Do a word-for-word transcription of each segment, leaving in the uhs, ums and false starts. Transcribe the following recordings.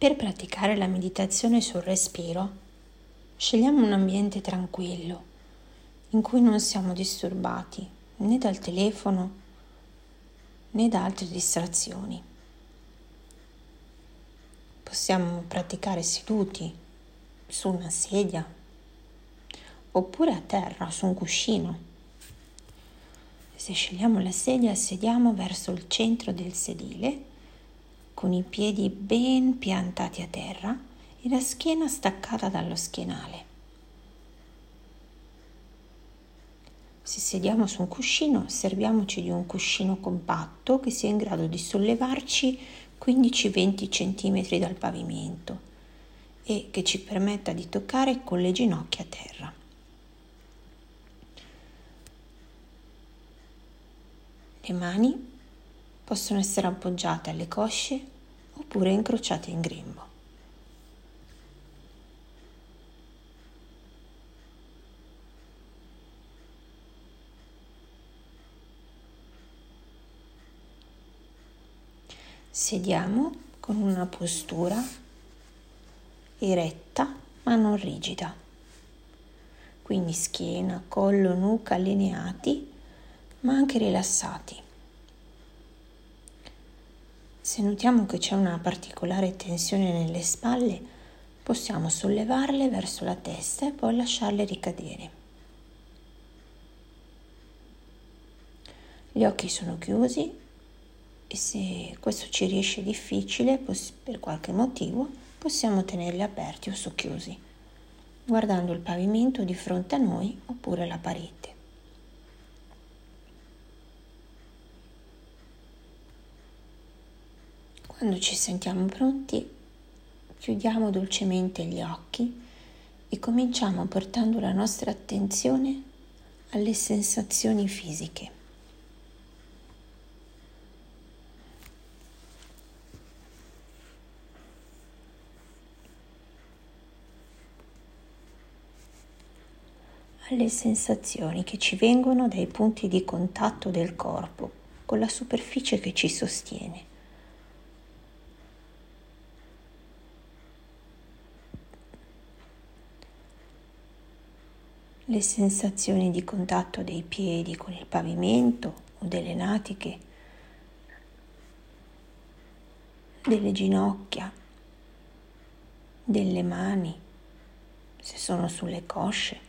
Per praticare la meditazione sul respiro, scegliamo un ambiente tranquillo, in cui non siamo disturbati né dal telefono né da altre distrazioni. Possiamo praticare seduti su una sedia oppure a terra su un cuscino. Se scegliamo la sedia, sediamo verso il centro del sedile con i piedi ben piantati a terra e la schiena staccata dallo schienale. Se sediamo su un cuscino, serviamoci di un cuscino compatto che sia in grado di sollevarci quindici venti centimetri dal pavimento e che ci permetta di toccare con le ginocchia a terra. Le mani possono essere appoggiate alle cosce oppure incrociate in grembo. Sediamo con una postura eretta ma non rigida, quindi schiena, collo, nuca allineati ma anche rilassati. Se notiamo che c'è una particolare tensione nelle spalle, possiamo sollevarle verso la testa e poi lasciarle ricadere. Gli occhi sono chiusi e se questo ci riesce difficile, per qualche motivo, possiamo tenerli aperti o socchiusi, guardando il pavimento di fronte a noi oppure la parete. Quando ci sentiamo pronti, chiudiamo dolcemente gli occhi e cominciamo portando la nostra attenzione alle sensazioni fisiche. Alle sensazioni che ci vengono dai punti di contatto del corpo con la superficie che ci sostiene. Le sensazioni di contatto dei piedi con il pavimento o delle natiche, delle ginocchia, delle mani, se sono sulle cosce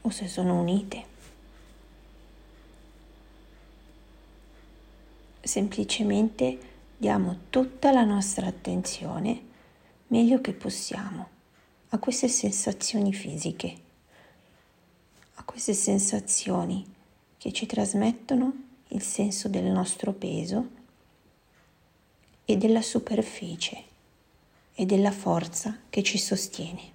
o se sono unite. Semplicemente diamo tutta la nostra attenzione, meglio che possiamo, a queste sensazioni fisiche. A queste sensazioni che ci trasmettono il senso del nostro peso e della superficie e della forza che ci sostiene.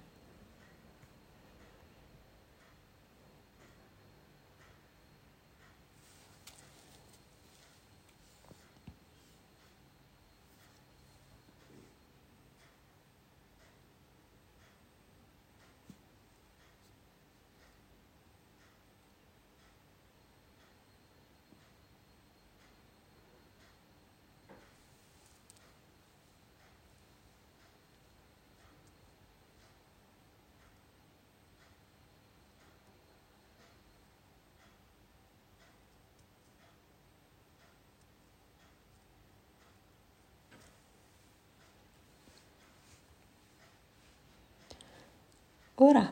Ora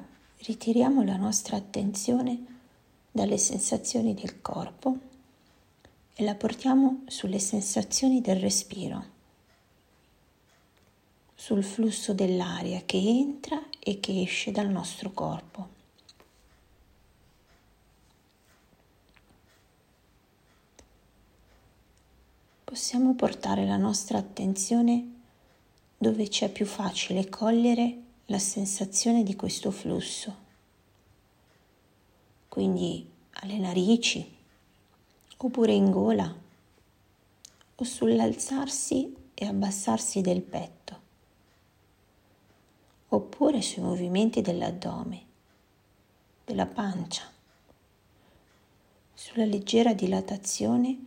ritiriamo la nostra attenzione dalle sensazioni del corpo e la portiamo sulle sensazioni del respiro, sul flusso dell'aria che entra e che esce dal nostro corpo. Possiamo portare la nostra attenzione dove c'è più facile cogliere la sensazione di questo flusso, quindi alle narici, oppure in gola, o sull'alzarsi e abbassarsi del petto, oppure sui movimenti dell'addome, della pancia, sulla leggera dilatazione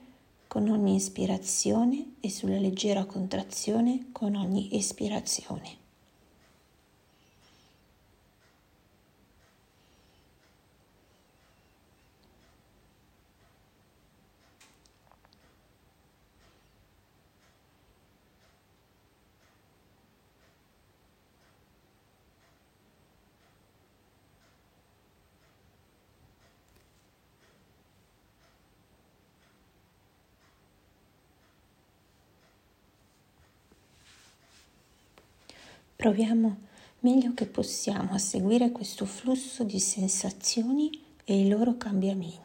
con ogni ispirazione e sulla leggera contrazione con ogni espirazione. Proviamo meglio che possiamo a seguire questo flusso di sensazioni e i loro cambiamenti.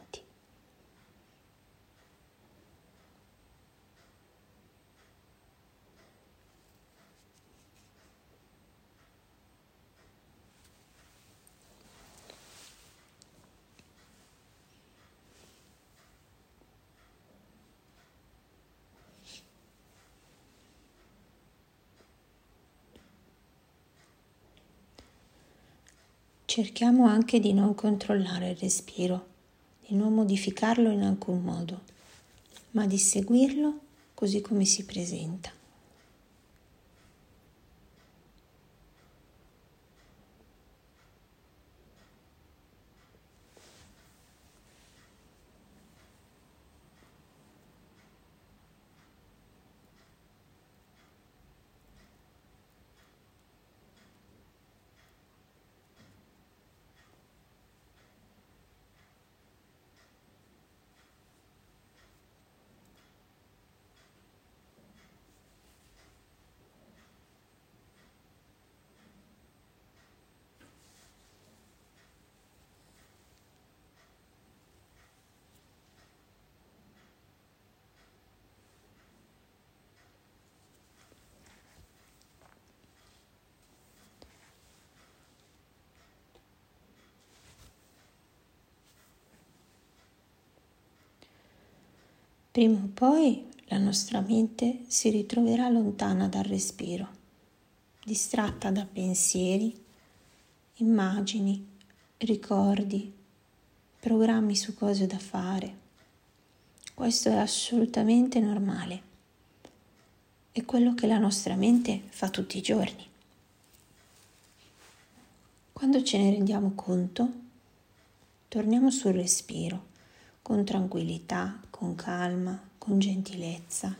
Cerchiamo anche di non controllare il respiro, di non modificarlo in alcun modo, ma di seguirlo così come si presenta. Prima o poi la nostra mente si ritroverà lontana dal respiro, distratta da pensieri, immagini, ricordi, programmi su cose da fare. Questo è assolutamente normale. È quello che la nostra mente fa tutti i giorni. Quando ce ne rendiamo conto, torniamo sul respiro, con tranquillità, con calma, con gentilezza,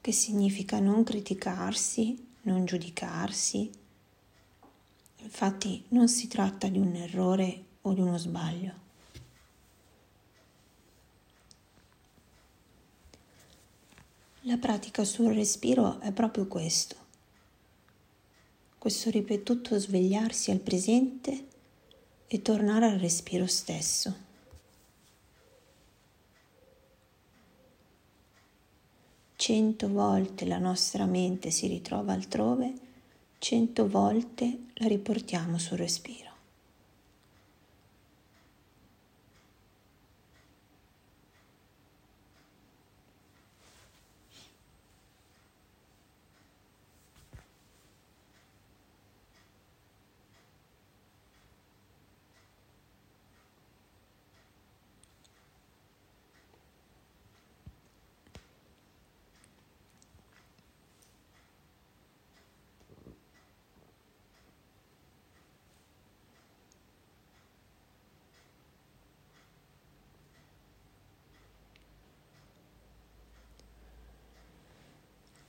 che significa non criticarsi, non giudicarsi. Infatti non si tratta di un errore o di uno sbaglio. La pratica sul respiro è proprio questo, questo ripetuto svegliarsi al presente e tornare al respiro stesso. Cento volte la nostra mente si ritrova altrove, cento volte la riportiamo sul respiro.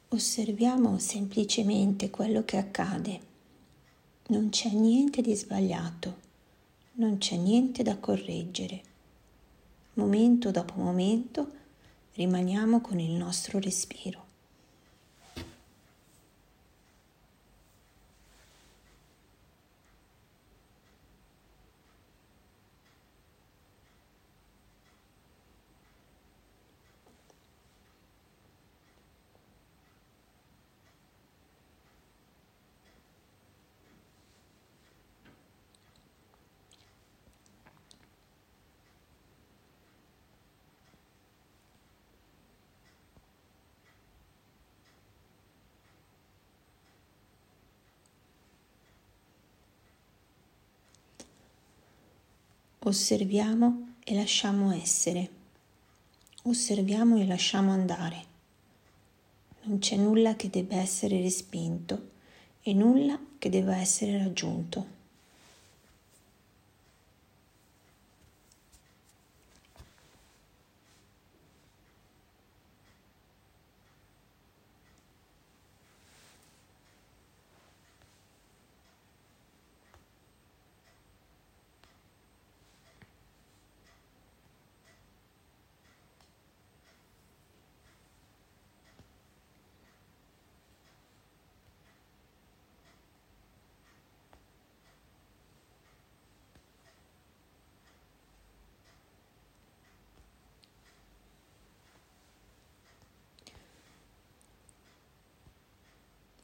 Osserviamo semplicemente quello che accade. Non c'è niente di sbagliato, non c'è niente da correggere. Momento dopo momento rimaniamo con il nostro respiro. Osserviamo e lasciamo essere. osserviamo e lasciamo andare. Non c'è nulla che debba essere respinto e nulla che debba essere raggiunto.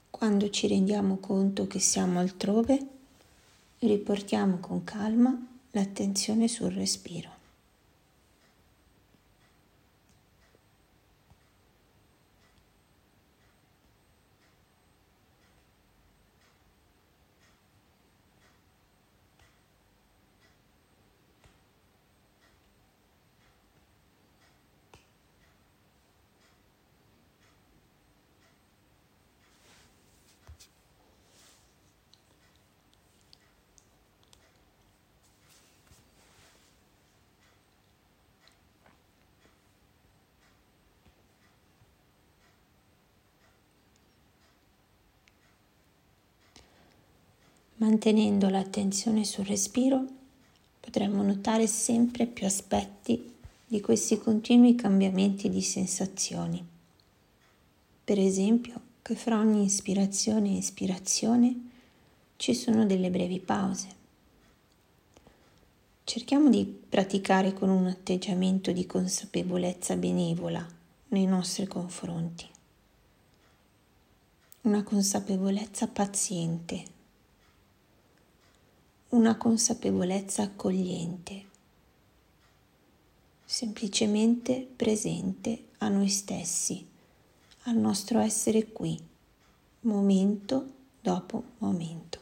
Quando ci rendiamo conto che siamo altrove, riportiamo con calma l'attenzione sul respiro. Mantenendo l'attenzione sul respiro, potremmo notare sempre più aspetti di questi continui cambiamenti di sensazioni. Per esempio, che fra ogni ispirazione e espirazione ci sono delle brevi pause. Cerchiamo di praticare con un atteggiamento di consapevolezza benevola nei nostri confronti. Una consapevolezza paziente. Una consapevolezza accogliente, semplicemente presente a noi stessi, al nostro essere qui, momento dopo momento.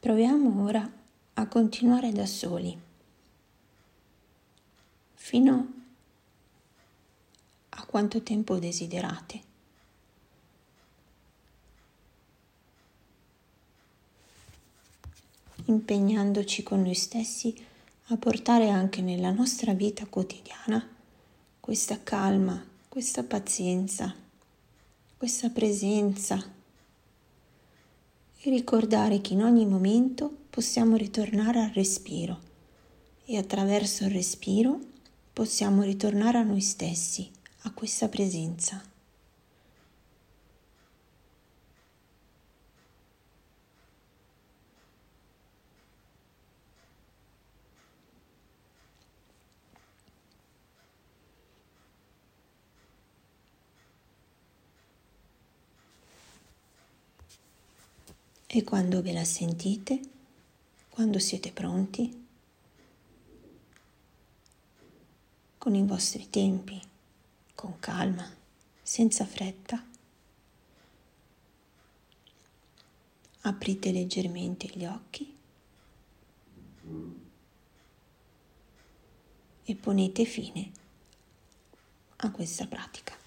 Proviamo ora a continuare da soli, fino a quanto tempo desiderate. Impegnandoci con noi stessi a portare anche nella nostra vita quotidiana questa calma, questa pazienza, questa presenza. E ricordare che in ogni momento possiamo ritornare al respiro e attraverso il respiro possiamo ritornare a noi stessi, a questa presenza. E quando ve la sentite, quando siete pronti, con i vostri tempi, con calma, senza fretta, aprite leggermente gli occhi e ponete fine a questa pratica.